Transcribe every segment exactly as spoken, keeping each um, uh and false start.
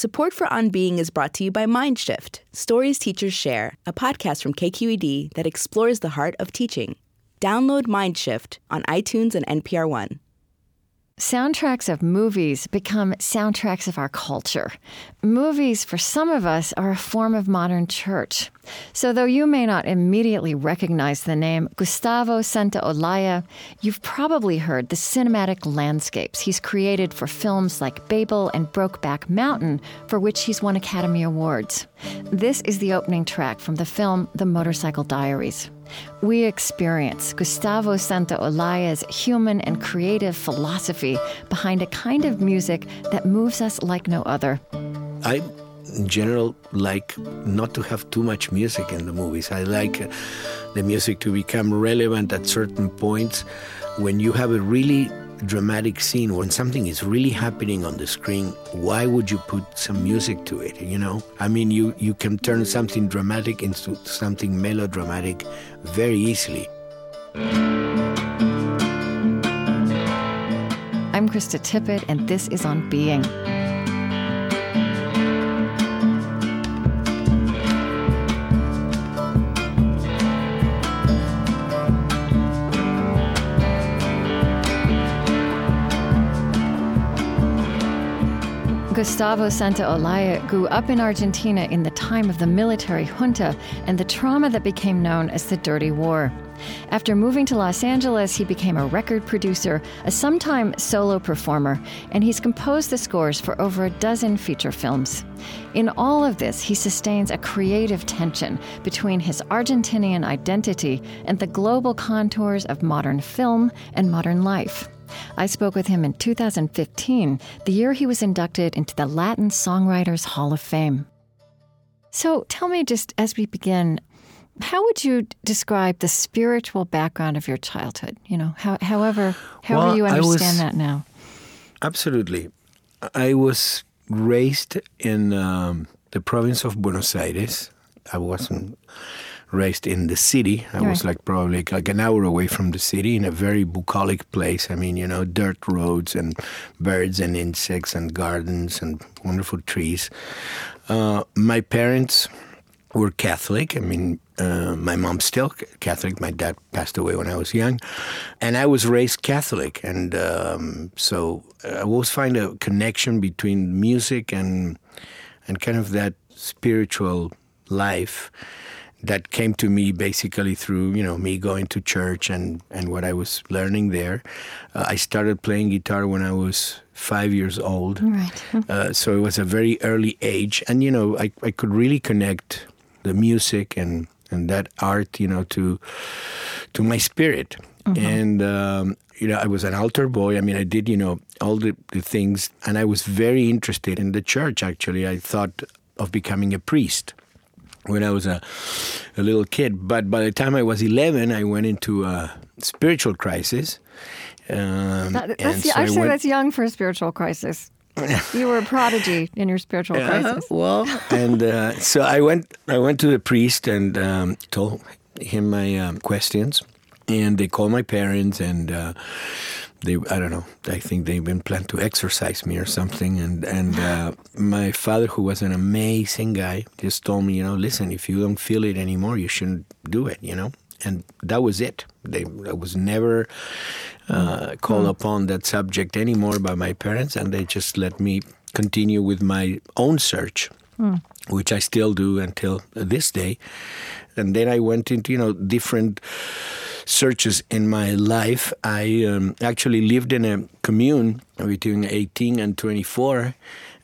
Support for On Being is brought to you by Mindshift, Stories Teachers Share, a podcast from K Q E D that explores the heart of teaching. Download Mindshift on iTunes and N P R One. Soundtracks of movies become soundtracks of our culture. Movies, for some of us, are a form of modern church. So though you may not immediately recognize the name Gustavo Santaolalla, you've probably heard the cinematic landscapes he's created for films like Babel and Brokeback Mountain, for which he's won Academy Awards. This is the opening track from the film The Motorcycle Diaries. We experience Gustavo Santaolalla's human and creative philosophy behind a kind of music that moves us like no other. I, in general, like not to have too much music in the movies. I like uh, the music to become relevant at certain points. When you have a really dramatic scene, when something is really happening on the screen, why would you put some music to it, you know? I mean, you, you can turn something dramatic into something melodramatic very easily. I'm Krista Tippett, and this is On Being. Gustavo Santaolalla grew up in Argentina in the time of the military junta and the trauma that became known as the Dirty War. After moving to Los Angeles, he became a record producer, a sometime solo performer, and he's composed the scores for over a dozen feature films. In all of this, he sustains a creative tension between his Argentinian identity and the global contours of modern film and modern life. I spoke with him in two thousand fifteen, the year he was inducted into the Latin Songwriters Hall of Fame. So tell me, just as we begin, how would you describe the spiritual background of your childhood? You know, how, however, however well, you understand was, that now. Absolutely. I was raised in um, the province of Buenos Aires. I wasn't raised in the city. I right. was like probably like an hour away from the city in a very bucolic place. I mean, you know, dirt roads and birds and insects and gardens and wonderful trees. Uh, my parents were Catholic. I mean, uh, my mom's still Catholic. My dad passed away when I was young. And I was raised Catholic. And um, so I always find a connection between music and and kind of that spiritual life that came to me basically through, you know, me going to church and, and what I was learning there. Uh, I started playing guitar when I was five years old. Right. Uh, so it was a very early age. And, you know, I, I could really connect the music and, and that art, you know, to to my spirit. Mm-hmm. And, um, you know, I was an altar boy. I mean, I did, you know, all the, the things. And I was very interested in the church, actually. I thought of becoming a priest when I was a, a little kid. But by the time I was eleven, I went into a spiritual crisis. Um, that, that's, so I say went, that's young for a spiritual crisis. You were a prodigy in your spiritual crisis. Uh, well, and uh, so I went I went to the priest and um, told him my um, questions. And they called my parents and uh, they, I don't know, I think they even planned to exorcise me or something. And, and uh, my father, who was an amazing guy, just told me, you know, listen, if you don't feel it anymore, you shouldn't do it, you know. And that was it. They, I was never uh, called mm-hmm. upon that subject anymore by my parents, and they just let me continue with my own search, mm. which I still do until this day. And then I went into, you know, different searches in my life. I um, actually lived in a commune between eighteen and twenty-four,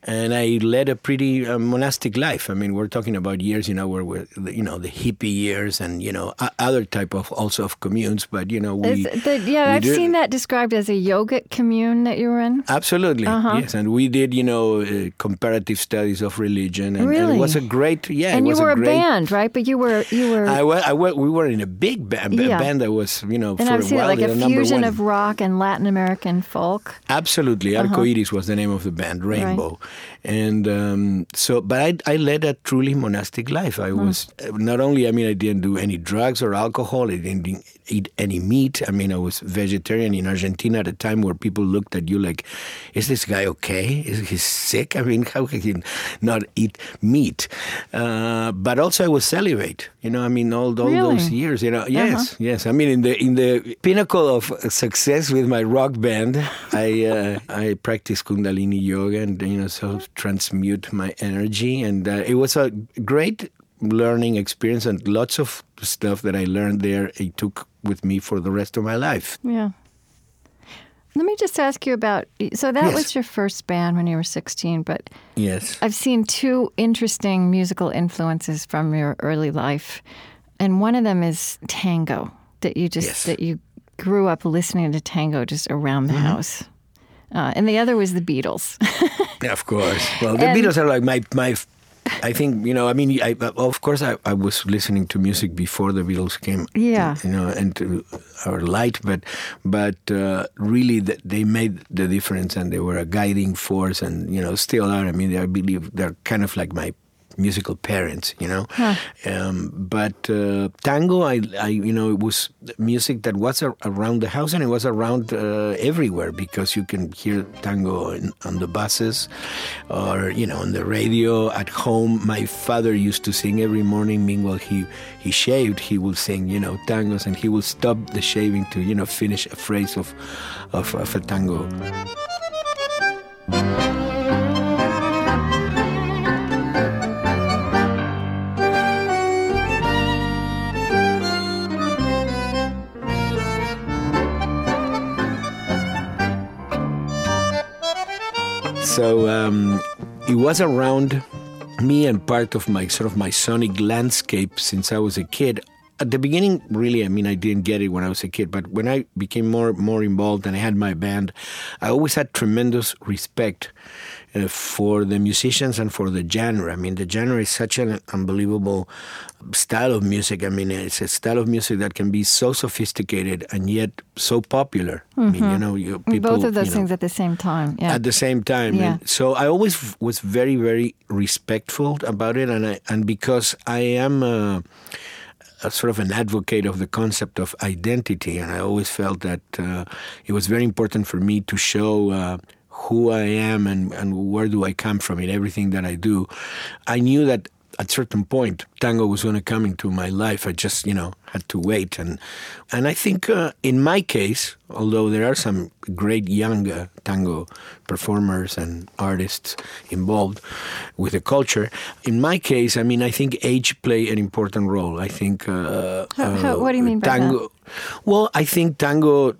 and I led a pretty uh, monastic life. I mean, we're talking about years, you know, where we're, you know, the hippie years and, you know, other type of also of communes. But, you know, we... The, yeah, we I've did, seen that described as a yogic commune that you were in. Absolutely, uh-huh. Yes. And we did, you know, uh, comparative studies of religion. And, really? And it was a great... Yeah, and it was you were a, great, a band, right? But you were... you were. I, I, we were in a big band, a yeah. band that was, you know, and for I've a while, like a fusion one. Of rock and Latin American folk. Absolutely. Uh-huh. Arcoiris was the name of the band, Rainbow. Right. And um, so, but I, I led a truly monastic life. I was mm. not only, I mean, I didn't do any drugs or alcohol. I didn't eat any meat. I mean, I was vegetarian in Argentina at a time where people looked at you like, is this guy okay? Is he sick? I mean, how can he not eat meat? Uh, but also I was celibate, you know, I mean, all, all really? those years, you know, yes, uh-huh. yes. I mean, in the in the pinnacle of success with my rock band, I, uh, I practiced Kundalini yoga and, you know, so transmute my energy, and uh, it was a great learning experience, and lots of stuff that I learned there I took with me for the rest of my life. Yeah. Let me just ask you about, so that yes. was your first band when you were sixteen, but yes. I've seen two interesting musical influences from your early life, and one of them is tango, that you just yes. that you grew up listening to tango just around the mm-hmm. house. Uh, and the other was the Beatles. Of course. Well, the and, Beatles are like my, my, I think, you know, I mean, I, of course I, I was listening to music before the Beatles came, yeah. you know, and to our light, but but uh, really the, they made the difference, and they were a guiding force, and, you know, still are. I mean, I believe they're kind of like my musical parents, you know. Huh. Um, but uh, tango, I, I, you know, it was music that was a- around the house, and it was around uh, everywhere, because you can hear tango in, on the buses, or, you know, on the radio, at home. My father used to sing every morning. Meanwhile, he, he shaved. He would sing, you know, tangos, and he would stop the shaving to, you know, finish a phrase of, of, of a tango. So um, it was around me and part of my sort of my sonic landscape since I was a kid. At the beginning, really, I mean, I didn't get it when I was a kid, but when I became more more involved and I had my band, I always had tremendous respect uh, for the musicians and for the genre. I mean, the genre is such an unbelievable style of music. I mean, it's a style of music that can be so sophisticated and yet so popular. Mm-hmm. I mean, you know, you, people... Both of those you know, things at the same time. Yeah. At the same time. Yeah. And so I always f- was very, very respectful about it. And I, and because I am a, a sort of an advocate of the concept of identity, and I always felt that uh, it was very important for me to show... Uh, who I am and, and where do I come from in everything that I do. I knew that at a certain point, tango was going to come into my life. I just, you know, had to wait. And and I think uh, in my case, although there are some great young uh, tango performers and artists involved with the culture, in my case, I mean, I think age played an important role. I think... Uh, how, how, what do you mean by tango, that? Well, I think tango...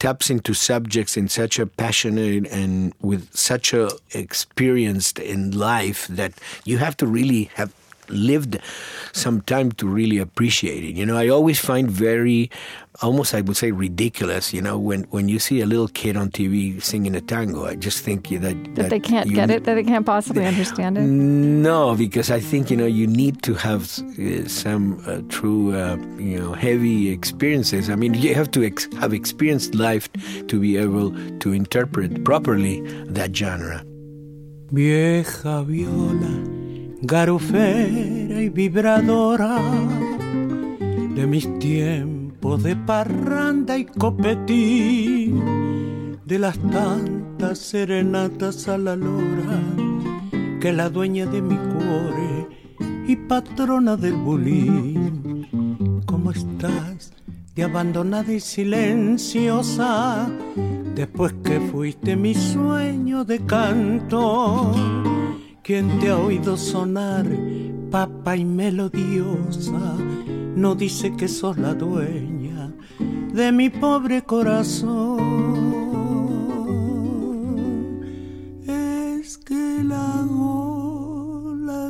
taps into subjects in such a passionate and with such a experienced in life that you have to really have lived some time to really appreciate it. You know, I always find very, almost I would say ridiculous, you know, when, when you see a little kid on T V singing a tango, I just think that... That, that they can't you, get it, that they can't possibly understand it? No, because I think, you know, you need to have uh, some uh, true, uh, you know, heavy experiences. I mean, you have to ex- have experienced life to be able to interpret properly that genre. Vieja viola, garofera y vibradora de mis tiempos de parranda y copetín, de las tantas serenatas a la lora que la dueña de mi cuore y patrona del bulín. ¿Cómo estás de abandonada y silenciosa después que fuiste mi sueño de canto? ¿Quién te ha oído sonar, papa y melodiosa? No dice que sos la dueña de mi pobre corazón. Es que la gola...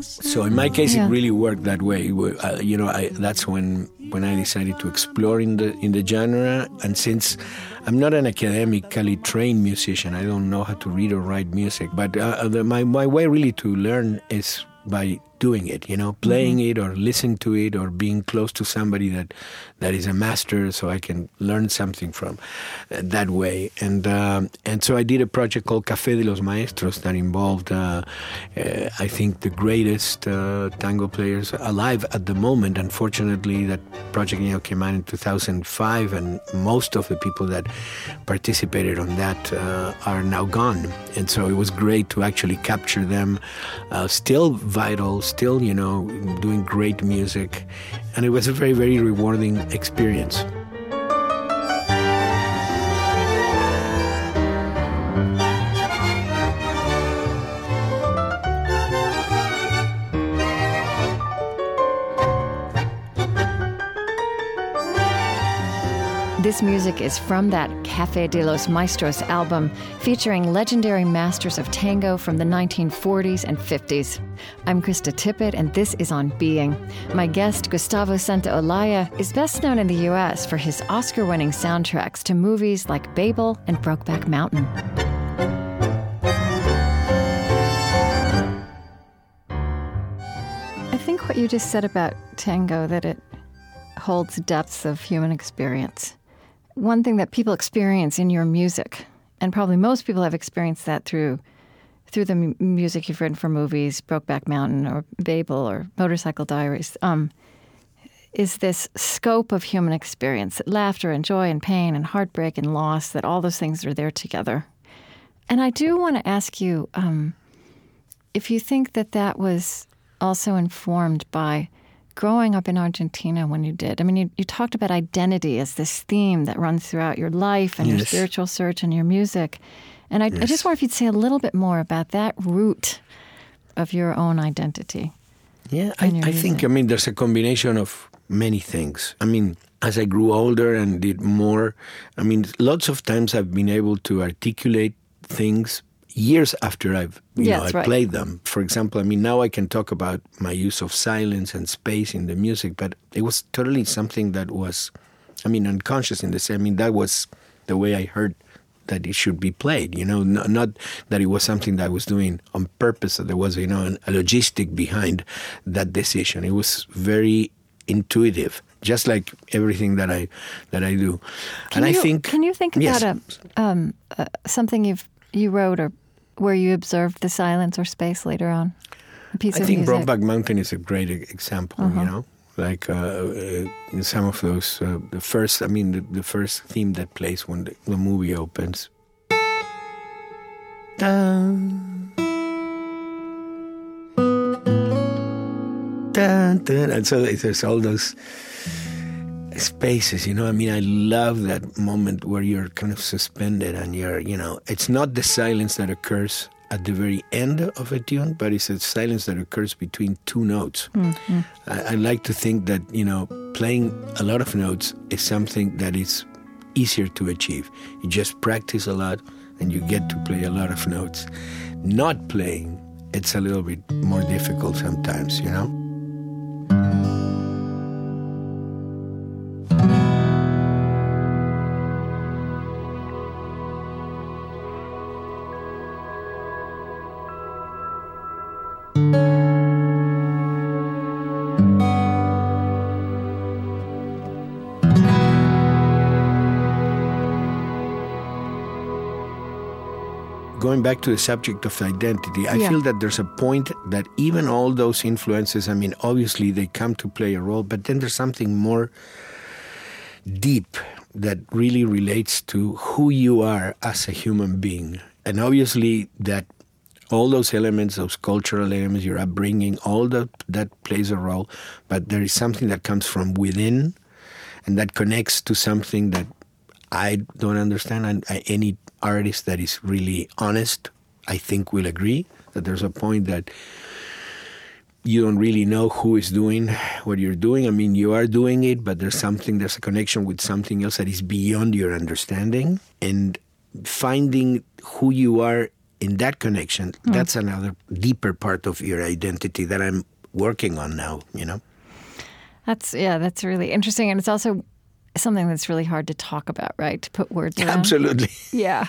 So in my case, yeah. It really worked that way. Uh, you know, I, that's when... when I decided to explore in the in the genre. And since I'm not an academically trained musician, I don't know how to read or write music, but uh, the, my, my way really to learn is by doing it, you know, playing mm-hmm. it or listening to it or being close to somebody that, that is a master, so I can learn something from uh, that way. And um, and so I did a project called Café de los Maestros that involved, uh, uh, I think, the greatest uh, tango players alive at the moment. Unfortunately, that project, you know, came out in two thousand five, and most of the people that participated on that uh, are now gone. And so it was great to actually capture them, uh, still vital, still, you know, doing great music. And it was a very, very rewarding experience. This music is from that Café de los Maestros album, featuring legendary masters of tango from the nineteen forties and fifties. I'm Krista Tippett, and this is On Being. My guest, Gustavo Santaolalla, is best known in the U S for his Oscar-winning soundtracks to movies like Babel and Brokeback Mountain. I think what you just said about tango, that it holds depths of human experience. One thing that people experience in your music, and probably most people have experienced that through through the m- music you've written for movies, Brokeback Mountain or Babel or Motorcycle Diaries, um, is this scope of human experience, laughter and joy and pain and heartbreak and loss, that all those things are there together. And I do want to ask you um, if you think that that was also informed by growing up in Argentina when you did. I mean, you, you talked about identity as this theme that runs throughout your life and yes. your spiritual search and your music. And I, yes. I just wonder if you'd say a little bit more about that root of your own identity. Yeah, I, I think, I mean, there's a combination of many things. I mean, as I grew older and did more, I mean, lots of times I've been able to articulate things years after I've you yes, know, I right. played them. For example, I mean, now I can talk about my use of silence and space in the music, but it was totally something that was, I mean, unconscious in the sense. I mean, that was the way I heard that it should be played, you know, not, not that it was something that I was doing on purpose, that there was, you know, an, a logistic behind that decision. It was very intuitive, just like everything that I that I do. Can and you, I think... Can you think yes. about a, um, uh, something you've you wrote or where you observed the silence or space later on? A piece I of think Brokeback Mountain is a great example, uh-huh. you know? Like uh, uh, in some of those, uh, the first, I mean, the, the first theme that plays when the, the movie opens. Dun, dun, dun. And so there's all those spaces, you know, I mean, I love that moment where you're kind of suspended and you're, you know, it's not the silence that occurs at the very end of a tune, but it's a silence that occurs between two notes. Mm-hmm. I, I like to think that, you know, playing a lot of notes is something that is easier to achieve. You just practice a lot and you get to play a lot of notes. Not playing, it's a little bit more difficult sometimes, you know? Going back to the subject of identity, I yeah. feel that there's a point that even all those influences, I mean, obviously they come to play a role, but then there's something more deep that really relates to who you are as a human being. And obviously that all those elements, those cultural elements, your upbringing, all that, that plays a role, but there is something that comes from within and that connects to something that I don't understand, and any artist that is really honest, I think, will agree that there's a point that you don't really know who is doing what you're doing. I mean, you are doing it, but there's something, there's a connection with something else that is beyond your understanding. And finding who you are in that connection, mm. that's another deeper part of your identity that I'm working on now, you know? That's, yeah, that's really interesting. And it's also something that's really hard to talk about, right? To put words around. Absolutely. Yeah.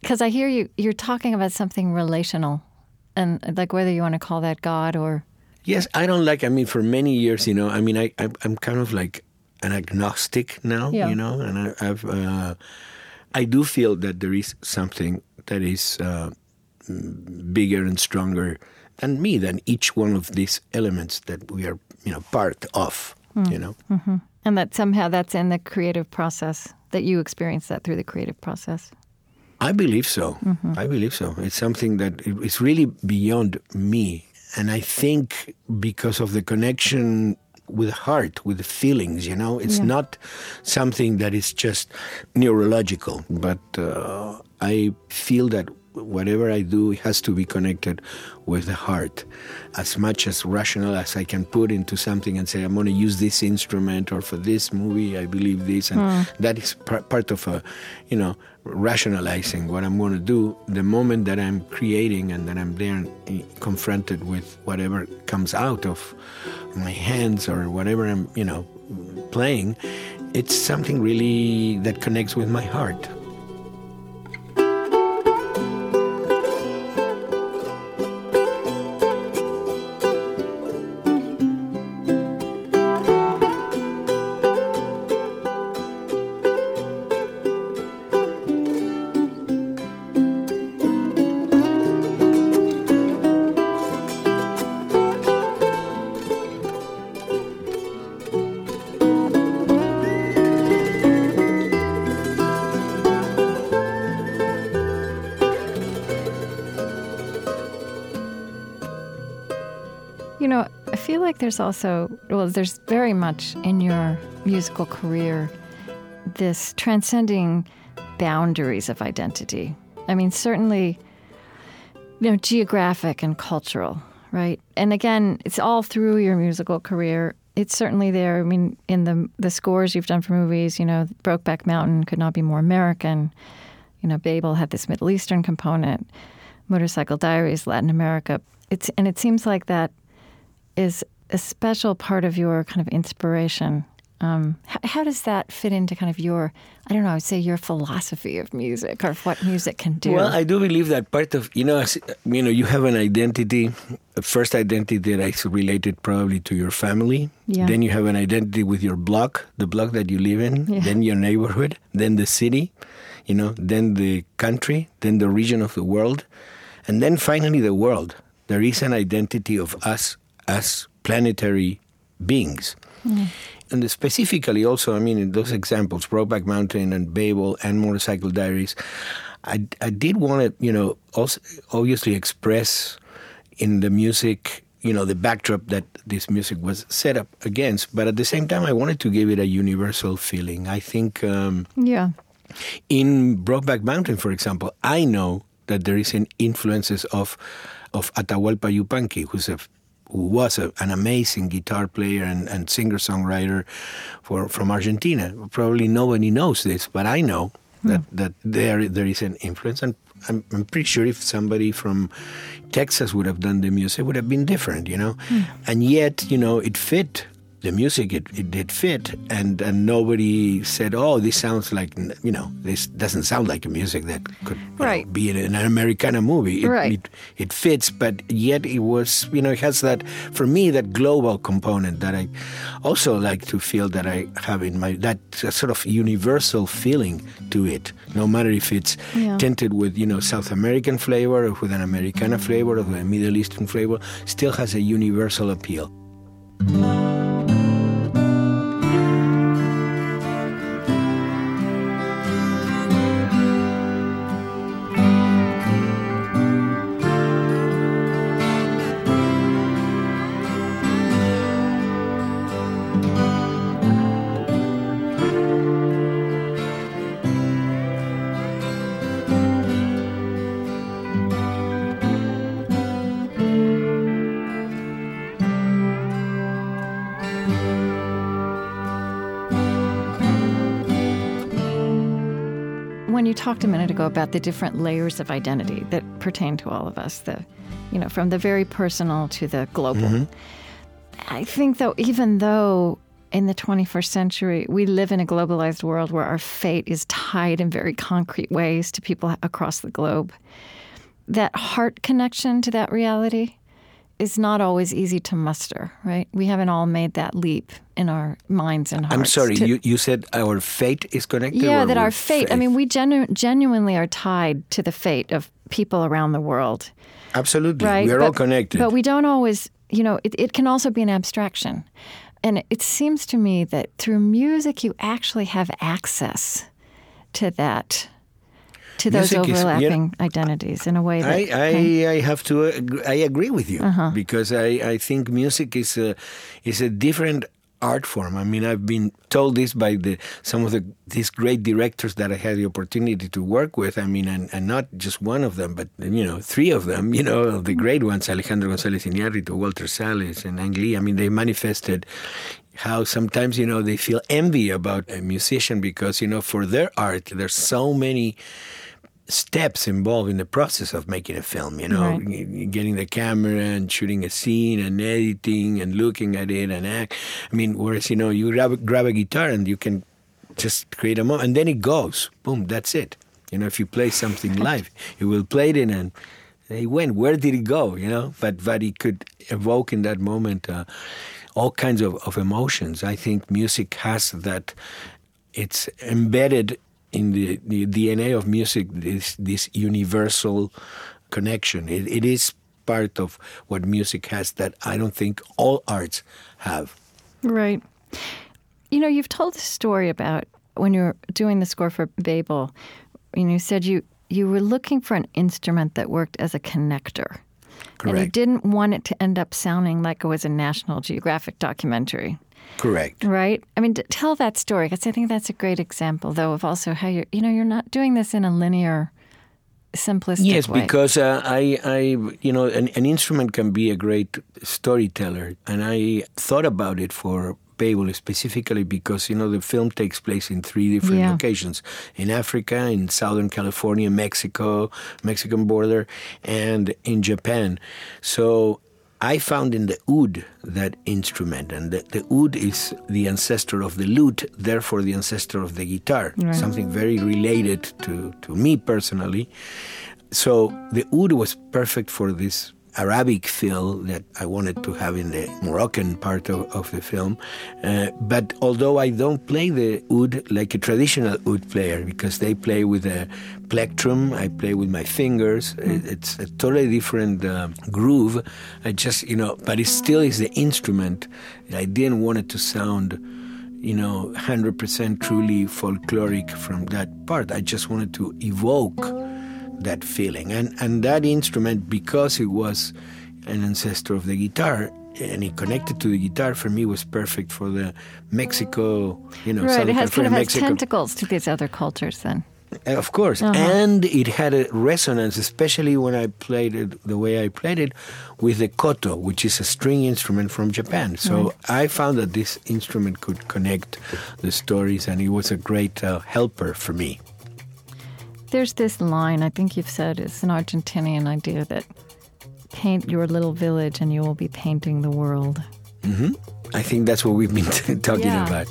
Because I hear you, you're talking about something relational. And like whether you want to call that God or Yes, I don't like, I mean, for many years, you know, I mean, I, I, I'm kind of like an agnostic now, yeah. you know, and I, I've, uh, I do feel that there is something that is uh, bigger and stronger than me, than each one of these elements that we are, you know, part of, mm. you know. Mm-hmm. And that somehow that's in the creative process, that you experience that through the creative process. I believe so. Mm-hmm. I believe so. It's something that is really beyond me. And I think because of the connection with heart, with feelings, you know, it's yeah. not something that is just neurological. But uh, I feel that whatever I do, it has to be connected with the heart. As much as rational as I can put into something and say, I'm going to use this instrument, or for this movie, I believe this. And mm. that is par- part of, a, you know, rationalizing what I'm going to do. The moment that I'm creating and that I'm there confronted with whatever comes out of my hands or whatever I'm, you know, playing, it's something really that connects with my heart. There's also, well, there's very much in your musical career this transcending boundaries of identity. I mean, certainly, you know, geographic and cultural, right? And again, it's all through your musical career. It's certainly there. I mean, in the the scores you've done for movies, you know, Brokeback Mountain could not be more American. You know, Babel had this Middle Eastern component. Motorcycle Diaries, Latin America. It's and it seems like that is a special part of your kind of inspiration. Um, how, how does that fit into kind of your, I don't know, I would say your philosophy of music or what music can do? Well, I do believe that part of, you know, you know, you have an identity, a first identity that is related probably to your family. Yeah. Then you have an identity with your block, the block that you live in, yeah. then your neighborhood, then the city, you know, then the country, then the region of the world, and then finally the world. There is an identity of us as planetary beings. Mm. And specifically also, I mean, in those examples, Brokeback Mountain and Babel and Motorcycle Diaries, I, I did want to, you know, also obviously express in the music, you know, the backdrop that this music was set up against. But at the same time, I wanted to give it a universal feeling. I think um, yeah. in Brokeback Mountain, for example, I know that there is an influences of, of Atahualpa Yupanqui, who's a who was a, an amazing guitar player and, and singer-songwriter for, from Argentina. Probably nobody knows this, but I know that, mm. that there there is an influence. And I'm, I'm pretty sure if somebody from Texas would have done the music, it would have been different, you know? Mm. And yet, you know, it fit. The music, it, it did fit. And, and nobody said, oh, this sounds like, you know, this doesn't sound like a music that could right. know, be in an Americana movie. It, right. it, it fits, but yet it was, you know, it has that, for me, that global component that I also like to feel that I have in my, that sort of universal feeling to it, no matter if it's yeah. tinted with, you know, South American flavor or with an Americana mm-hmm. flavor or with a Middle Eastern flavor, still has a universal appeal. Talked a minute ago about the different layers of identity that pertain to all of us, the, you know, from the very personal to the global. Mm-hmm. I think, though, even though in the twenty-first century we live in a globalized world where our fate is tied in very concrete ways to people across the globe, that heart connection to that reality is not always easy to muster, right? We haven't all made that leap in our minds and hearts. I'm sorry, to, you, you said our fate is connected? Yeah, that our fate, faith? I mean, we genu- genuinely are tied to the fate of people around the world. Absolutely, right? We're all connected. But we don't always, you know, it, it can also be an abstraction. And it seems to me that through music, you actually have access to that, to those music overlapping is, you know, identities in a way that... I, I, can... I have to... Ag- I agree with you, uh-huh. because I, I think music is a, is a different art form. I mean, I've been told this by the some of the these great directors that I had the opportunity to work with. I mean, and, and not just one of them, but, you know, three of them, you know, the great ones, Alejandro González Iñárritu, Walter Salles, and Ang Lee. I mean, they manifested how sometimes, you know, they feel envy about a musician because, you know, for their art, there's so many steps involved in the process of making a film, you know, right. Getting the camera and shooting a scene and editing and looking at it and act. I mean, whereas, you know, you grab, grab a guitar and you can just create a moment and then it goes. Boom, that's it. You know, if you play something live, you will play it in and it went. Where did it go, you know? But, but it could evoke in that moment uh, all kinds of, of emotions. I think music has that. It's embedded in the, the D N A of music, this, this universal connection. It, it is part of what music has that I don't think all arts have. Right. You know, you've told a story about when you were doing the score for Babel, and you said you, you were looking for an instrument that worked as a connector. Correct. And you didn't want it to end up sounding like it was a National Geographic documentary. Correct. Right? I mean, tell that story, because I think that's a great example, though, of also how you're, you know, you're not doing this in a linear, simplistic yes, way. Yes, because uh, I, I, you know, an, an instrument can be a great storyteller. And I thought about it for Babel specifically because, you know, the film takes place in three different yeah. locations. In Africa, in Southern California, Mexico, Mexican border, and in Japan. So I found in the oud that instrument, and the, the oud is the ancestor of the lute, therefore the ancestor of the guitar, right. Something very related to, to me personally. So the oud was perfect for this Arabic feel that I wanted to have in the Moroccan part of, of the film. Uh, but although I don't play the oud like a traditional oud player, because they play with a plectrum, I play with my fingers. It, it's a totally different uh, groove. I just, you know, but it still is the instrument. I didn't want it to sound, you know, one hundred percent truly folkloric from that part. I just wanted to evoke that feeling. And and that instrument, because it was an ancestor of the guitar, and it connected to the guitar, for me was perfect for the Mexico, you know, right, Southern it has, California, kind of Mexico. Has tentacles to these other cultures then. Of course. Uh-huh. And it had a resonance, especially when I played it, the way I played it, with the koto, which is a string instrument from Japan. So right. I found that this instrument could connect the stories, and it was a great uh, helper for me. There's this line, I think you've said, it's an Argentinian idea that paint your little village and you will be painting the world. Mm-hmm. I think that's what we've been t- talking yeah. about.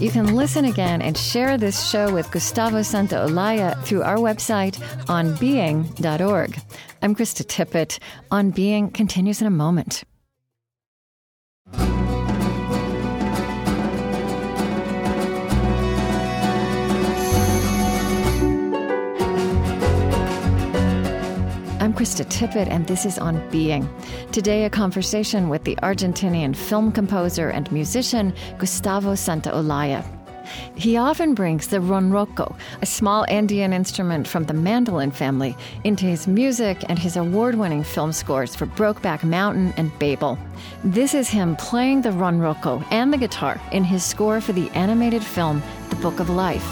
You can listen again and share this show with Gustavo Santaolalla through our website, on being dot org. I'm Krista Tippett. On Being continues in a moment. I'm Krista Tippett, and this is On Being. Today, a conversation with the Argentinian film composer and musician Gustavo Santaolalla. He often brings the ronroco, a small Andean instrument from the mandolin family, into his music and his award-winning film scores for Brokeback Mountain and Babel. This is him playing the ronroco and the guitar in his score for the animated film The Book of Life.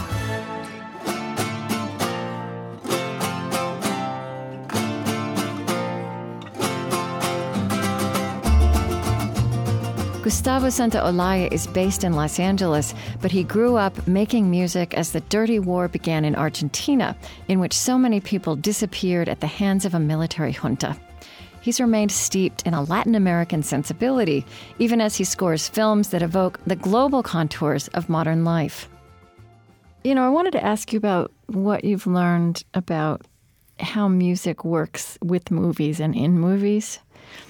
Gustavo Santaolalla is based in Los Angeles, but he grew up making music as the Dirty War began in Argentina, in which so many people disappeared at the hands of a military junta. He's remained steeped in a Latin American sensibility, even as he scores films that evoke the global contours of modern life. You know, I wanted to ask you about what you've learned about how music works with movies and in movies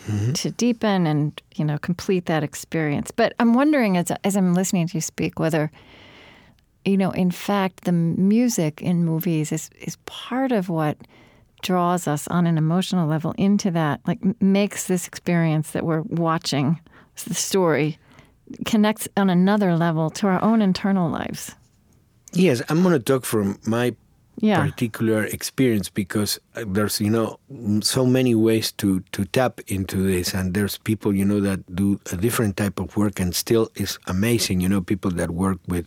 mm-hmm. to deepen and, you know, complete that experience. But I'm wondering, as, as I'm listening to you speak, whether, you know, in fact, the music in movies is, is part of what draws us on an emotional level into that, like makes this experience that we're watching, the story, connects on another level to our own internal lives. Yes, I'm going to talk from my yeah. particular experience because there's, you know, so many ways to, to tap into this. And there's people, you know, that do a different type of work and still is amazing. You know, people that work with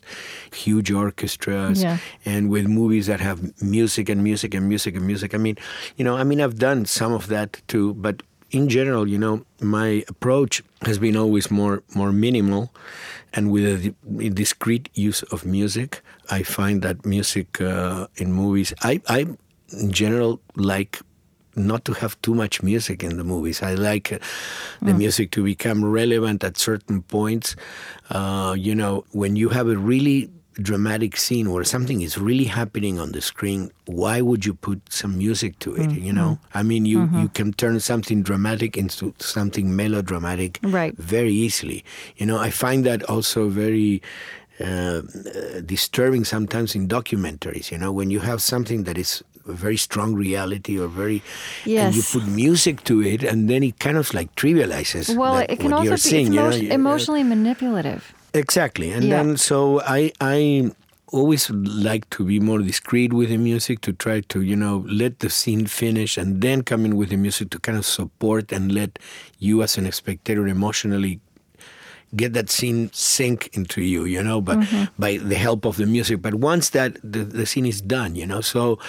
huge orchestras yeah. and with movies that have music and music and music and music. I mean, you know, I mean, I've done some of that too. But in general, you know, my approach has been always more more minimal and with a discrete use of music. I find that music uh, in movies, I, I in general like not to have too much music in the movies. I like uh, the mm. music to become relevant at certain points. Uh, you know, when you have a really dramatic scene where something is really happening on the screen, why would you put some music to it? Mm-hmm. You know, I mean, you, mm-hmm. you can turn something dramatic into something melodramatic right. very easily. You know, I find that also very uh, disturbing sometimes in documentaries. You know, when you have something that is a very strong reality or very, yes. and you put music to it, and then it kind of like trivializes. Well, that, it can also be seeing, emo- you know, emotionally you know. manipulative. Exactly. And yeah. then so I I always like to be more discreet with the music, to try to, you know, let the scene finish and then come in with the music to kind of support and let you as an spectator emotionally get that scene sink into you, you know, but mm-hmm. by the help of the music. But once that the, the scene is done, you know, so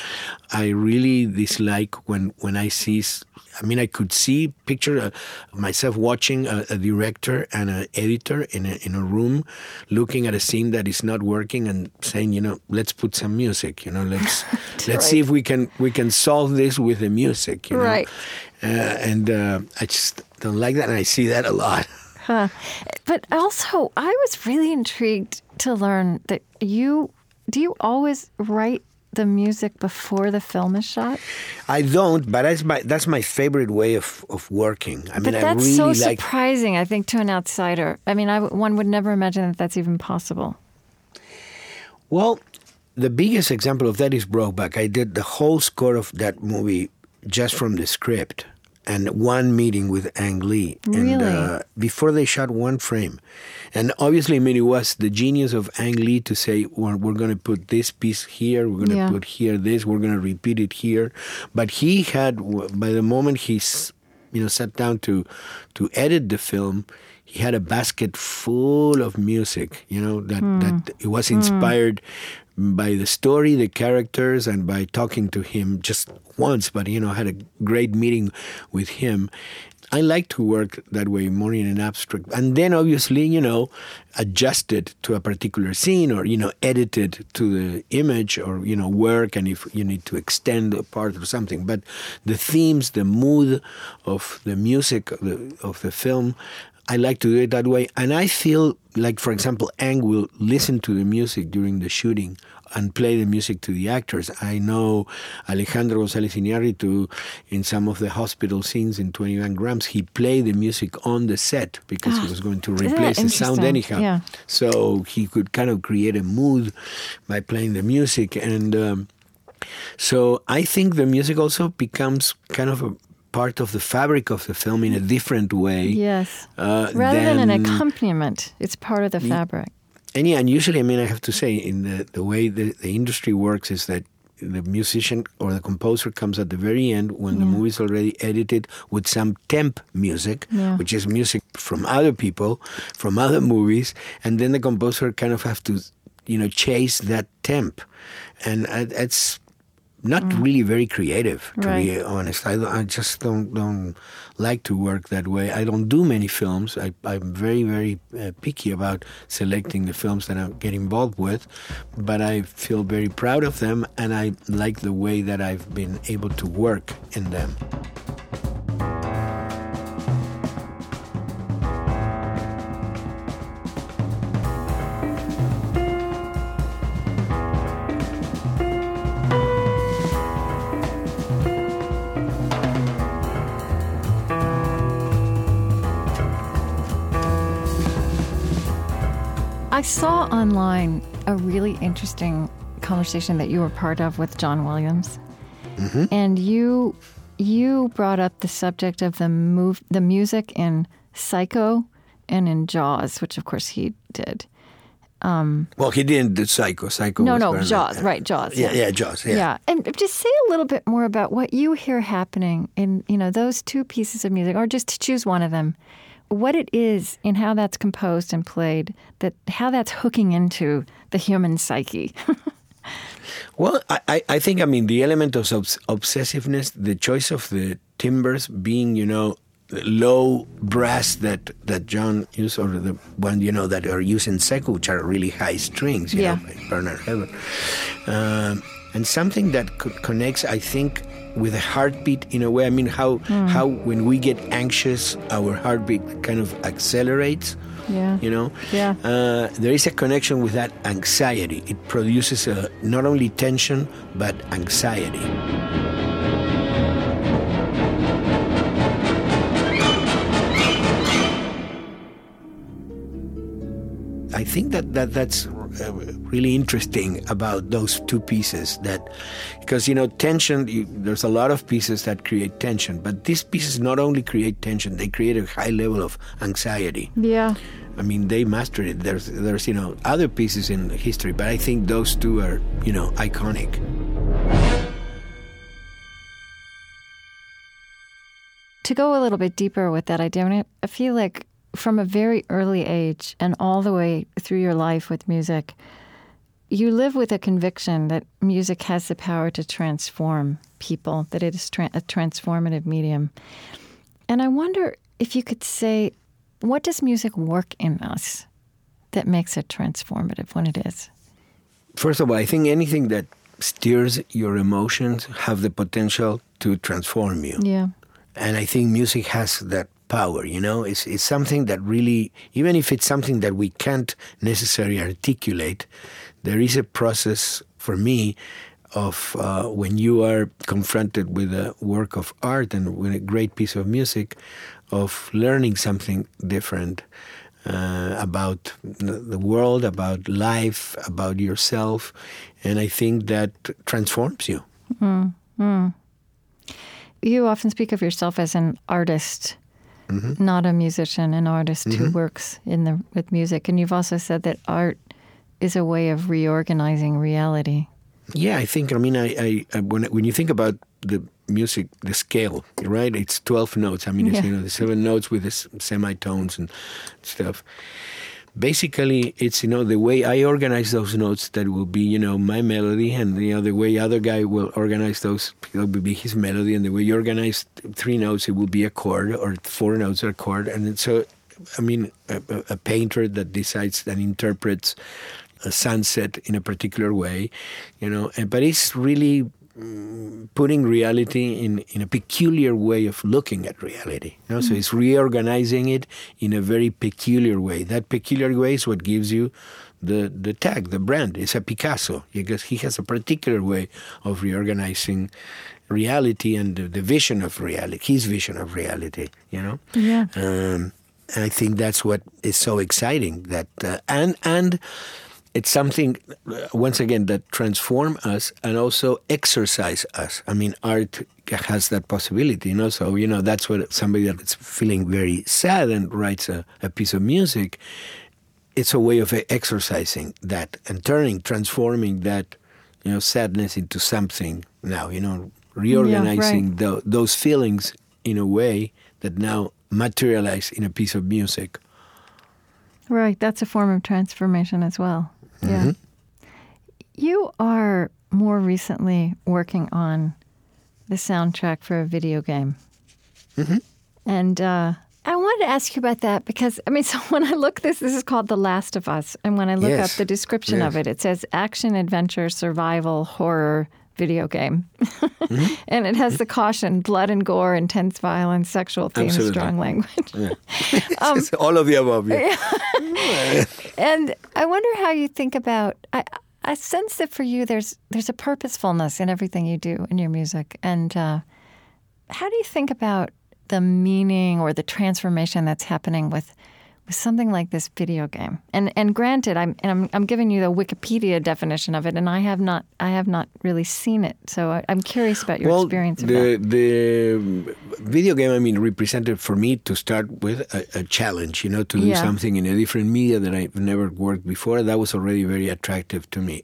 I really dislike when, when I see, I mean, I could see, picture uh, myself watching a, a director and an editor in a, in a room looking at a scene that is not working and saying, you know, let's put some music, you know, let's let's right. see if we can we can solve this with the music, you know. Right. Uh, and uh, I just don't like that, and I see that a lot. Huh. But also, I was really intrigued to learn that you, do you always write the music before the film is shot? I don't, but that's my, that's my favorite way of, of working. I mean, but that's I really so like, surprising, I think, to an outsider. I mean, I, one would never imagine that that's even possible. Well, the biggest example of that is Brokeback. I did the whole score of that movie just from the script. And one meeting with Ang Lee. Really? And, uh, before they shot one frame. And obviously, I mean, it was the genius of Ang Lee to say, well, we're going to put this piece here, we're going to yeah. put here this, we're going to repeat it here. But he had, by the moment he you know, sat down to to edit the film, he had a basket full of music, you know, that, mm. that it was inspired mm. by the story, the characters, and by talking to him just once, but, you know, had a great meeting with him. I like to work that way, more in an abstract. And then, obviously, you know, adjust it to a particular scene or, you know, edit it to the image or, you know, work, and if you need to extend a part or something. But the themes, the mood of the music of the, of the film, I like to do it that way. And I feel like, for example, Ang will listen to the music during the shooting and play the music to the actors. I know Alejandro González Iñárritu, in some of the hospital scenes in twenty-one grams, he played the music on the set because oh, he was going to replace the sound anyhow. Yeah. So he could kind of create a mood by playing the music. And um, so I think the music also becomes kind of a part of the fabric of the film in a different way. Yes. Uh, Rather than, than an accompaniment, it's part of the fabric. And yeah, and usually, I mean, I have to say, in the, the way the, the industry works is that the musician or the composer comes at the very end when yeah. the movie is already edited with some temp music, yeah. which is music from other people, from other movies, and then the composer kind of has to, you know, chase that temp. And it's not mm. really very creative, to right. be honest. I, I just don't don't like to work that way. I don't do many films. I, I'm very, very uh, picky about selecting the films that I get involved with, but I feel very proud of them, and I like the way that I've been able to work in them. I saw online a really interesting conversation that you were part of with John Williams, mm-hmm. and you you brought up the subject of the move, the music in Psycho and in Jaws, which of course he did. Um, well, he didn't do Psycho. Psycho. No, was no, Bernard. Jaws, right? Jaws. Yeah, yeah, yeah Jaws. Yeah. yeah, and just say a little bit more about what you hear happening in you know those two pieces of music, or just to choose one of them. What it is and how that's composed and played, that how that's hooking into the human psyche. Well, I, I think, I mean, the element of obs- obsessiveness, the choice of the timbres being, you know, low brass that, that John used, or the one, you know, that are used in Psycho, which are really high strings, you yeah. know, by Bernard Herrmann. Um, and something that co- connects, I think, with a heartbeat in a way. I mean, how mm. how when we get anxious, our heartbeat kind of accelerates, yeah. you know? Yeah. Uh, there is a connection with that anxiety. It produces a, not only tension, but anxiety. I think that, that that's really interesting about those two pieces, that because you know tension you, there's a lot of pieces that create tension, but these pieces not only create tension, they create a high level of anxiety. Yeah, I mean they mastered it. There's there's you know other pieces in history, but I think those two are you know iconic. To go a little bit deeper with that idea, I mean, I feel like from a very early age and all the way through your life with music, you live with a conviction that music has the power to transform people, that it is tra- a transformative medium. And I wonder if you could say, what does music work in us that makes it transformative when it is? First of all, I think anything that steers your emotions have the potential to transform you. Yeah. And I think music has that power, you know, it's, it's something that really, even if it's something that we can't necessarily articulate, there is a process for me of uh, when you are confronted with a work of art and with a great piece of music, of learning something different uh, about the world, about life, about yourself, and I think that transforms you. Mm-hmm. You often speak of yourself as an artist. Mm-hmm. Not a musician, an artist mm-hmm. who works in the with music. And you've also said that art is a way of reorganizing reality. Yeah, I think, I mean, I, I, I when when you think about the music, the scale, right? It's twelve notes. I mean, it's, yeah. you know, the seven notes with the semitones and stuff. Basically, it's, you know, the way I organize those notes that will be, you know, my melody, and, you know, the way other guy will organize those, that will be his melody, and the way you organize three notes, it will be a chord, or four notes are a chord. And so, I mean, a, a painter that decides and interprets a sunset in a particular way, you know, but it's really putting reality in, in a peculiar way of looking at reality. You know? Mm-hmm. So it's reorganizing it in a very peculiar way. That peculiar way is what gives you the, the tag, the brand. It's a Picasso, because he has a particular way of reorganizing reality and the, the vision of reality, his vision of reality, you know? Yeah. Um, I think that's what is so exciting. That uh, and and... It's something, once again, that transforms us and also exercise us. I mean, art has that possibility, you know. So, you know, that's what somebody that's feeling very sad and writes a, a piece of music, it's a way of exercising that and turning, transforming that, you know, sadness into something now, you know, reorganizing yeah, right. the, those feelings in a way that now materialize in a piece of music. Right. That's a form of transformation as well. Yeah. Mm-hmm. You are more recently working on the soundtrack for a video game. Mm-hmm. And uh, I wanted to ask you about that because, I mean, so when I look this, this is called The Last of Us. And when I look yes. up the description yes. of it, it says action, adventure, survival, horror, video game. Mm-hmm. And it has mm-hmm. the caution, blood and gore, intense violence, sexual themes, Absolutely. Strong language. Yeah. um, it's all of the above. Yeah. Yeah. And I wonder how you think about, I, I sense that for you there's there's a purposefulness in everything you do in your music. And uh, how do you think about the meaning or the transformation that's happening with with something like this video game? And and granted, I'm and I'm I'm giving you the Wikipedia definition of it, and I have not I have not really seen it. So I, I'm curious about your well, experience of the, that. The video game, I mean, represented for me to start with a, a challenge, you know, to do yeah. something in a different media that I've never worked before. That was already very attractive to me.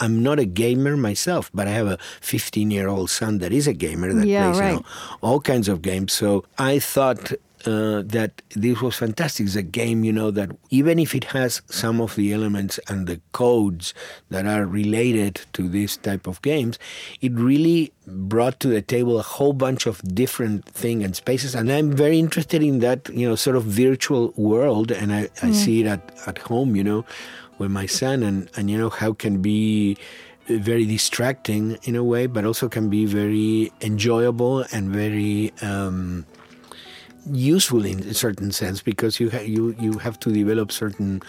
I'm not a gamer myself, but I have a fifteen-year-old son that is a gamer that yeah, plays right. you know, all kinds of games. So I thought Uh, that this was fantastic. It's a game, you know, that even if it has some of the elements and the codes that are related to this type of games, it really brought to the table a whole bunch of different things and spaces. And I'm very interested in that, you know, sort of virtual world. And I, I yeah. see it at, at home, you know, with my son and, and, you know, how can be very distracting in a way, but also can be very enjoyable and very um useful in a certain sense, because you ha- you you have to develop certain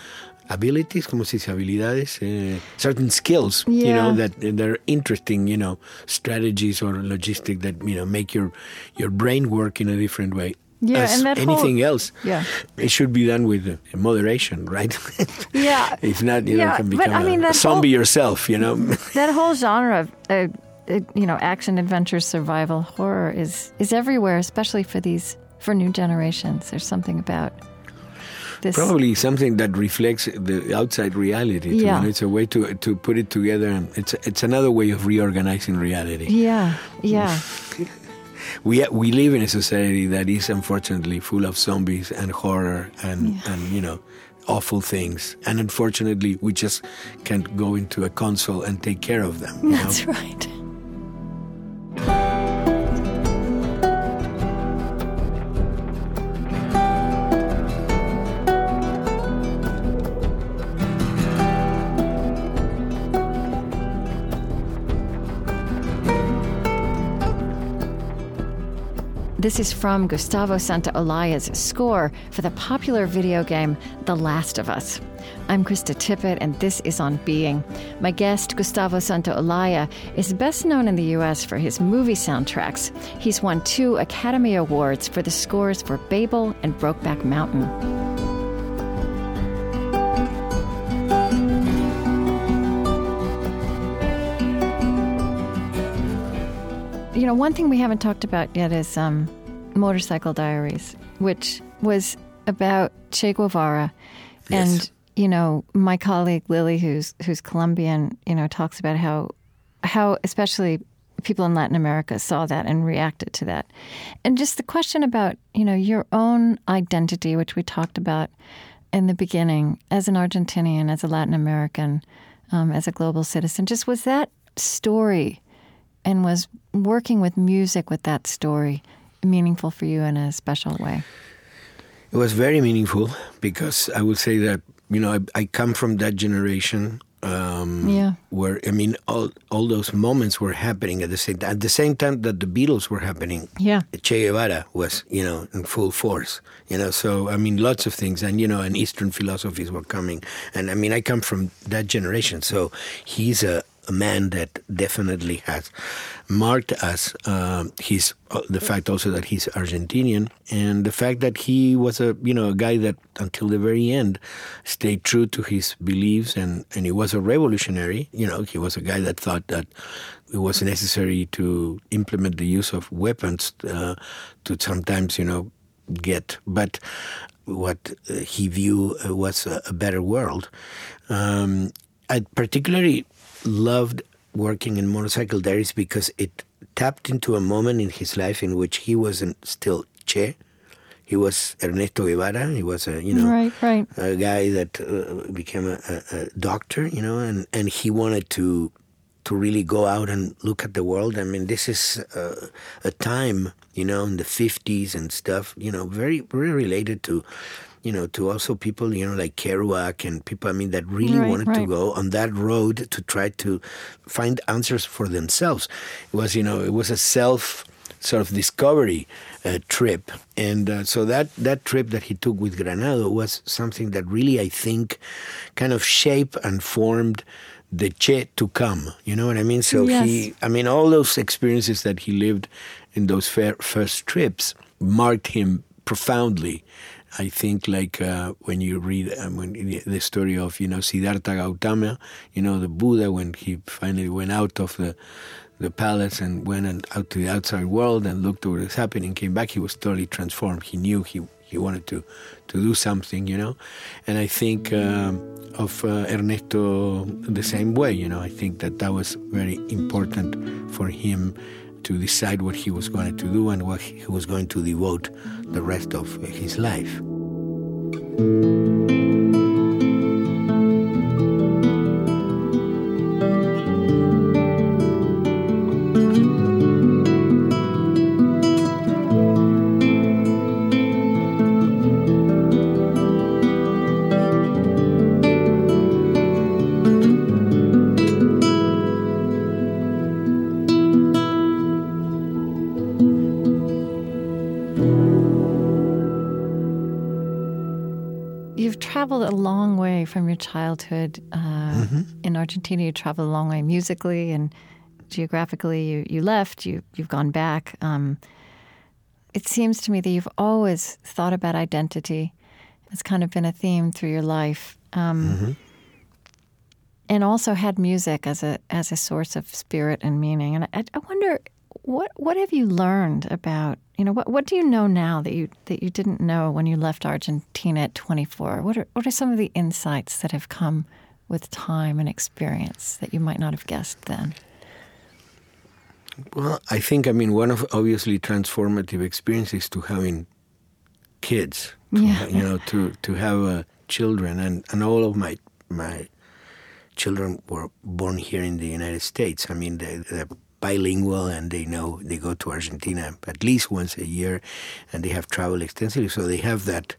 abilities, como se dice, habilidades, uh, certain skills, yeah. you know, that they're interesting, you know, strategies or logistic that, you know, make your your brain work in a different way. Yeah, As and that anything whole, else, yeah. it should be done with moderation, right? Yeah. If not, you yeah, know, can become but, I mean, a, a zombie whole, yourself, you know. That whole genre of uh, uh, you know, action, adventure, survival, horror is is everywhere, especially for these. For new generations, there's something about this. Probably something that reflects the outside reality. Too. Yeah. You know, it's a way to to put it together. And it's it's another way of reorganizing reality. Yeah, yeah. we we live in a society that is unfortunately full of zombies and horror and yeah. and you know awful things. And unfortunately, we just can't go into a console and take care of them. You That's know? Right. This is from Gustavo Santaolalla's score for the popular video game The Last of Us. I'm Krista Tippett, and this is On Being. My guest, Gustavo Santaolalla, is best known in the U S for his movie soundtracks. He's won two Academy Awards for the scores for Babel and Brokeback Mountain. You know, one thing we haven't talked about yet is um, Motorcycle Diaries, which was about Che Guevara. Yes. And, you know, my colleague Lily, who's who's Colombian, you know, talks about how how especially people in Latin America saw that and reacted to that. And just the question about, you know, your own identity, which we talked about in the beginning, as an Argentinian, as a Latin American, um, as a global citizen, just was that story and was working with music with that story meaningful for you in a special way? It was very meaningful because I would say that, you know, I, I come from that generation um, yeah. where, I mean, all all those moments were happening at the same time. At the same time that the Beatles were happening, yeah. Che Guevara was, you know, in full force. You know, so, I mean, lots of things. And, you know, and Eastern philosophies were coming. And, I mean, I come from that generation. So he's a A man that definitely has marked us. Uh, his uh, the fact also that he's Argentinian, and the fact that he was a you know a guy that until the very end stayed true to his beliefs, and, and he was a revolutionary. You know, he was a guy that thought that it was necessary to implement the use of weapons uh, to sometimes you know get, but what uh, he viewed uh, was a, a better world. Um, I particularly. Loved working in Motorcycle Diaries because it tapped into a moment in his life in which he wasn't still Che. He was Ernesto Guevara. He was a, you know, right, right. a guy that uh, became a, a, a doctor, you know, and, and he wanted to to really go out and look at the world. I mean, this is uh, a time, you know, in the fifties and stuff, you know, very, very related to, you know, to also people, you know, like Kerouac and people, I mean, that really right, wanted right. to go on that road to try to find answers for themselves. It was, you know, it was a self sort of discovery uh, trip. And uh, so that, that trip that he took with Granado was something that really, I think, kind of shaped and formed the Che to come. You know what I mean? So yes. he, I mean, all those experiences that he lived in those fair, first trips marked him profoundly. I think, like uh, when you read um, when the story of, you know, Siddhartha Gautama, you know, the Buddha, when he finally went out of the the palace and went out to the outside world and looked at what was happening, came back, he was totally transformed. He knew he he wanted to, to do something, you know. And I think um, of uh, Ernesto the same way, you know. I think that that was very important for him to decide what he was going to do and what he was going to devote the rest of his life. From your childhood uh, mm-hmm. in Argentina, you traveled a long way musically and geographically. You, you left. You you've gone back. Um, it seems to me that you've always thought about identity. It's kind of been a theme through your life, um, mm-hmm. and also had music as a as a source of spirit and meaning. And I, I wonder what what have you learned about, you know, what what do you know now that you that you didn't know when you left Argentina at twenty-four? What are what are some of the insights that have come with time and experience that you might not have guessed then? Well, I think, I mean, one of obviously transformative experiences to having kids, to, yeah. you know, to to have uh, children, and, and all of my my children were born here in the United States. I mean, the, the bilingual, and they know they go to Argentina at least once a year, and they have traveled extensively. So they have that.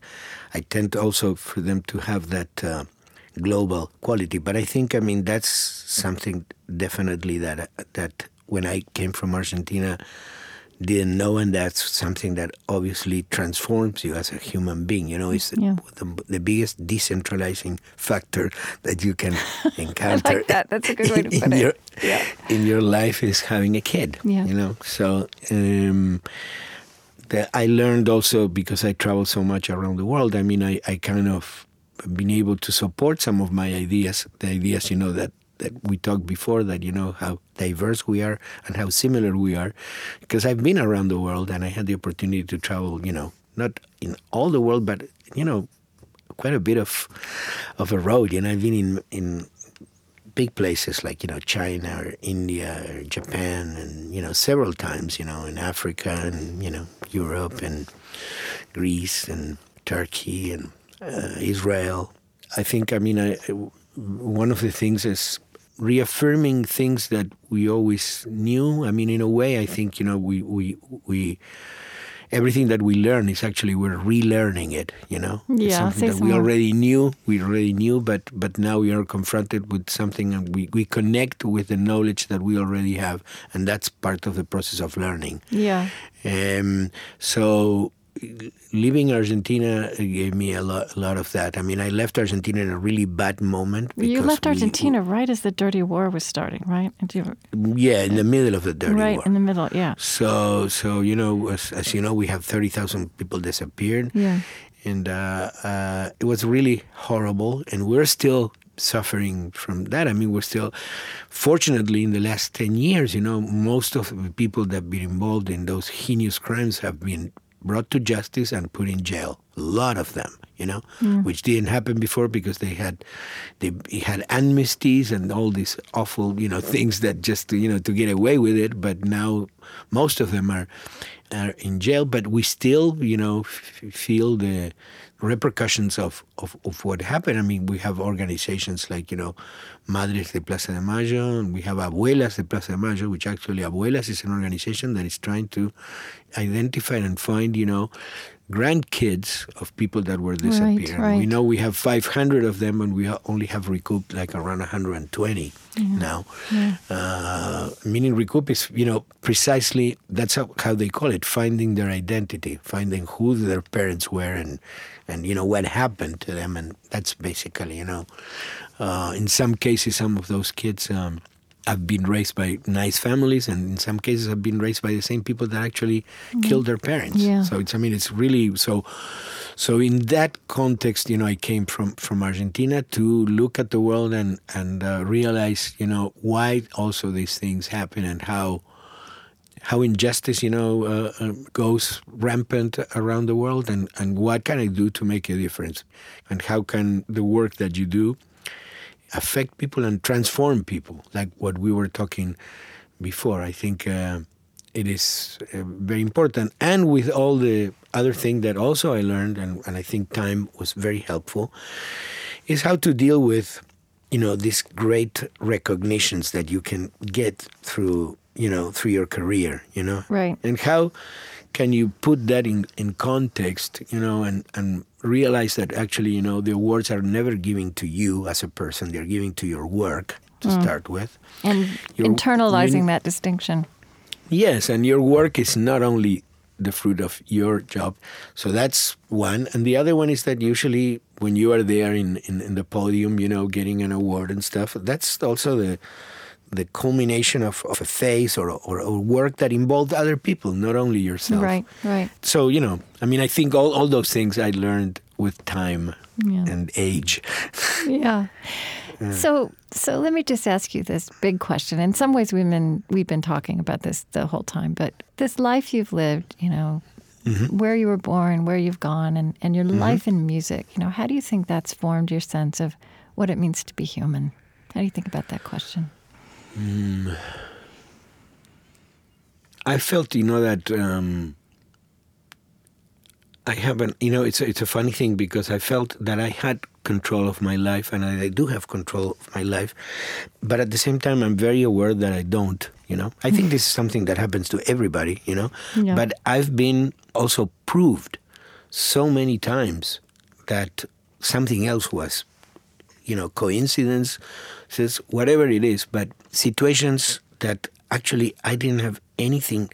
I tend also for them to have that uh, global quality. But I think, I mean, that's something definitely that that when I came from Argentina, didn't know, and that's something that obviously transforms you as a human being. You know, it's yeah. the, the biggest decentralizing factor that you can encounter. I like that. That's a good way to put in it. Your, yeah. in your life is having a kid. Yeah. You know, so um, the, I learned also because I travel so much around the world. I mean, I, I kind of been able to support some of my ideas, the ideas, you know, that. that we talked before, that, you know, how diverse we are and how similar we are. Because I've been around the world and I had the opportunity to travel, you know, not in all the world, but, you know, quite a bit of of a road. You know, I've been in, in big places like, you know, China or India or Japan and, you know, several times, you know, in Africa and, you know, Europe and Greece and Turkey and uh, Israel. I think, I mean, I, one of the things is reaffirming things that we always knew. I mean, in a way, I think, you know, we we we everything that we learn is actually we're relearning it. You know, yeah, it's something that so. we already knew, we already knew, but but now we are confronted with something, and we we connect with the knowledge that we already have, and that's part of the process of learning. Yeah. Um. So. Leaving Argentina gave me a lot, a lot of that. I mean, I left Argentina in a really bad moment. Because you left Argentina we, right as the Dirty War was starting, right? You, yeah, in the middle of the Dirty right, War. Right, in the middle, yeah. So, so you know, as, as you know, we have thirty thousand people disappeared. Yeah. And uh, uh, it was really horrible, and we're still suffering from that. I mean, we're still, fortunately, in the last ten years, you know, most of the people that have been involved in those heinous crimes have been brought to justice and put in jail, a lot of them, you know, yeah. which didn't happen before because they had they had amnesties and all these awful, you know, things that just, you know, to get away with it. But now most of them are, are in jail, but we still, you know, f- feel the repercussions of, of, of what happened. I mean, we have organizations like, you know, Madres de Plaza de Mayo, and we have Abuelas de Plaza de Mayo, which actually Abuelas is an organization that is trying to identify and find, you know, grandkids of people that were disappeared. Right, right. We know we have five hundred of them, and we ha- only have recouped like around one hundred twenty yeah. now. Yeah. Uh, meaning recoup is, you know, precisely, that's how, how they call it, finding their identity, finding who their parents were and, and you know, what happened to them. And that's basically, you know, uh, in some cases, some of those kids um, have been raised by nice families, and in some cases have been raised by the same people that actually mm-hmm. killed their parents. Yeah. So it's, I mean, it's really, so so in that context, you know, I came from, from Argentina to look at the world and, and uh, realize, you know, why also these things happen and how how injustice, you know, uh, uh, goes rampant around the world, and, and what can I do to make a difference? And how can the work that you do affect people and transform people, like what we were talking before. I think uh, it is uh, very important. And with all the other thing that also I learned, and, and I think time was very helpful, is how to deal with, you know, these great recognitions that you can get through, you know, through your career, you know? Right. And how can you put that in, in context, you know, and, and realize that actually, you know, the awards are never given to you as a person. They're given to your work to mm. start with. And your, internalizing you, that distinction. Yes, and your work is not only the fruit of your job. So that's one. And the other one is that usually when you are there in, in, in the podium, you know, getting an award and stuff, that's also the... the culmination of, of a phase or, or, or work that involved other people, not only yourself. Right, right. So, you know, I mean, I think all, all those things I learned with time yeah. and age. yeah. yeah. So so let me just ask you this big question. In some ways, we've been, we've been talking about this the whole time, but this life you've lived, you know, mm-hmm. where you were born, where you've gone, and, and your mm-hmm. life in music, you know, how do you think that's formed your sense of what it means to be human? How do you think about that question? Mm. I felt, you know, that um, I haven't, you know, it's a, it's a funny thing because I felt that I had control of my life, and I, I do have control of my life, but at the same time, I'm very aware that I don't, you know. I think this is something that happens to everybody, you know, yeah. but I've been also proved so many times that something else was, you know, coincidence, whatever it is, but situations that actually I didn't have anything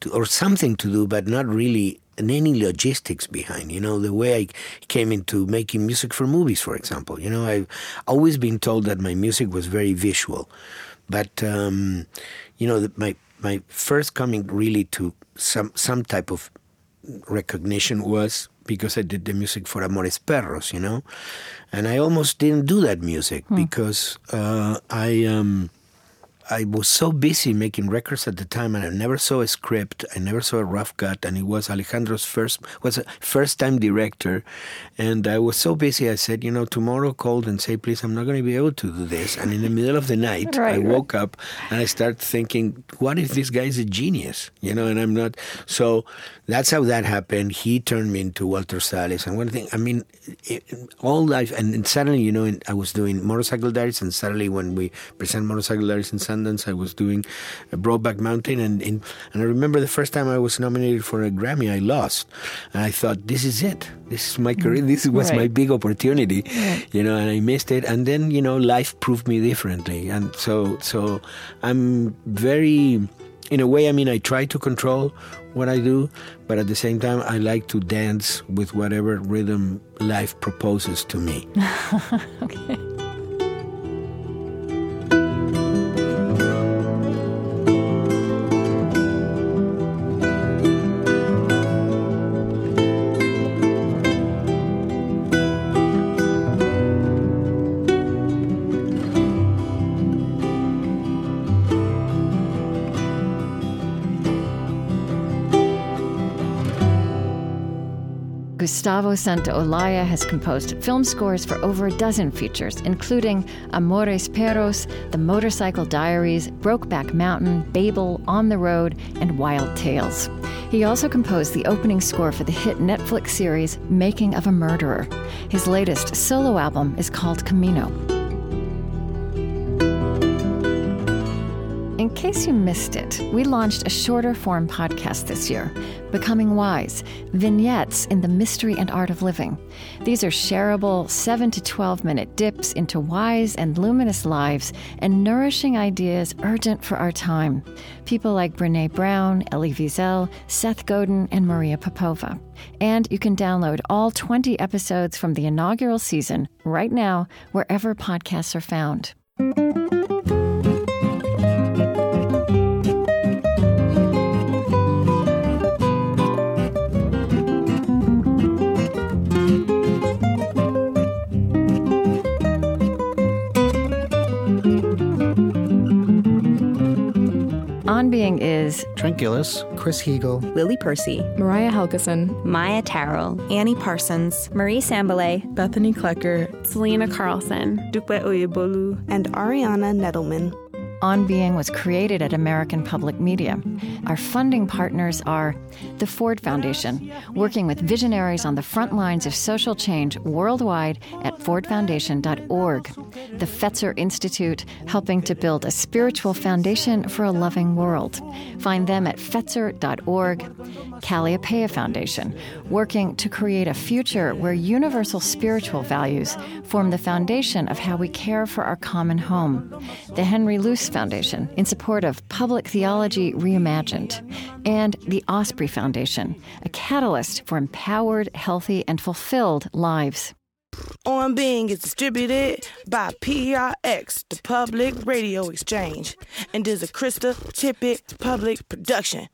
to, or something to do, but not really any logistics behind, you know, the way I came into making music for movies, for example. You know, I've always been told that my music was very visual, but, um, you know, my my first coming really to some some type of recognition was because I did the music for Amores Perros, you know? And I almost didn't do that music hmm. because uh, I um, I was so busy making records at the time, and I never saw a script, I never saw a rough cut, and it was Alejandro's first was a first-time director, and I was so busy, I said, you know, tomorrow called and say, please, I'm not going to be able to do this. And in the middle of the night, right, I woke right. up, and I started thinking, what if this guy is a genius? You know, and I'm not. So that's how that happened. He turned me into Walter Salles. And one thing, I mean, it, all life, and, and suddenly, you know, I was doing Motorcycle Diaries, and suddenly when we present Motorcycle Diaries in San I was doing Brokeback Mountain, and, and and I remember the first time I was nominated for a Grammy, I lost, and I thought, this is it, this is my career, this was right. my big opportunity, right. you know, and I missed it. And then, you know, life proved me differently, and so so I'm very, in a way, I mean, I try to control what I do, but at the same time, I like to dance with whatever rhythm life proposes to me. Okay. Gustavo Santaolalla has composed film scores for over a dozen features, including Amores Perros, The Motorcycle Diaries, Brokeback Mountain, Babel, On the Road, and Wild Tales. He also composed the opening score for the hit Netflix series Making of a Murderer. His latest solo album is called Camino. In case you missed it, we launched a shorter-form podcast this year, Becoming Wise, vignettes in the mystery and art of living. These are shareable seven to twelve minute dips into wise and luminous lives and nourishing ideas urgent for our time. People like Brene Brown, Elie Wiesel, Seth Godin, and Maria Popova. And you can download all twenty episodes from the inaugural season right now, wherever podcasts are found. On Being is Trent Gilliss, Chris Heagle, Lily Percy, Mariah Helgeson, Maya Tarrell, Annie Parsons, Marie Sambilay, Bethany Klecker, Selena Carlson, Dukwe Oyebolu, and Ariana Nettleman. On Being was created at American Public Media. Our funding partners are the Ford Foundation, working with visionaries on the front lines of social change worldwide at ford foundation dot org. The Fetzer Institute, helping to build a spiritual foundation for a loving world. Find them at fetzer dot org. Calliopeia Foundation, working to create a future where universal spiritual values form the foundation of how we care for our common home. The Henry Luce Foundation, in support of Public Theology Reimagined, and the Osprey Foundation, a catalyst for empowered, healthy, and fulfilled lives. On Being is distributed by P R X, the Public Radio Exchange, and is a Krista Tippett public production.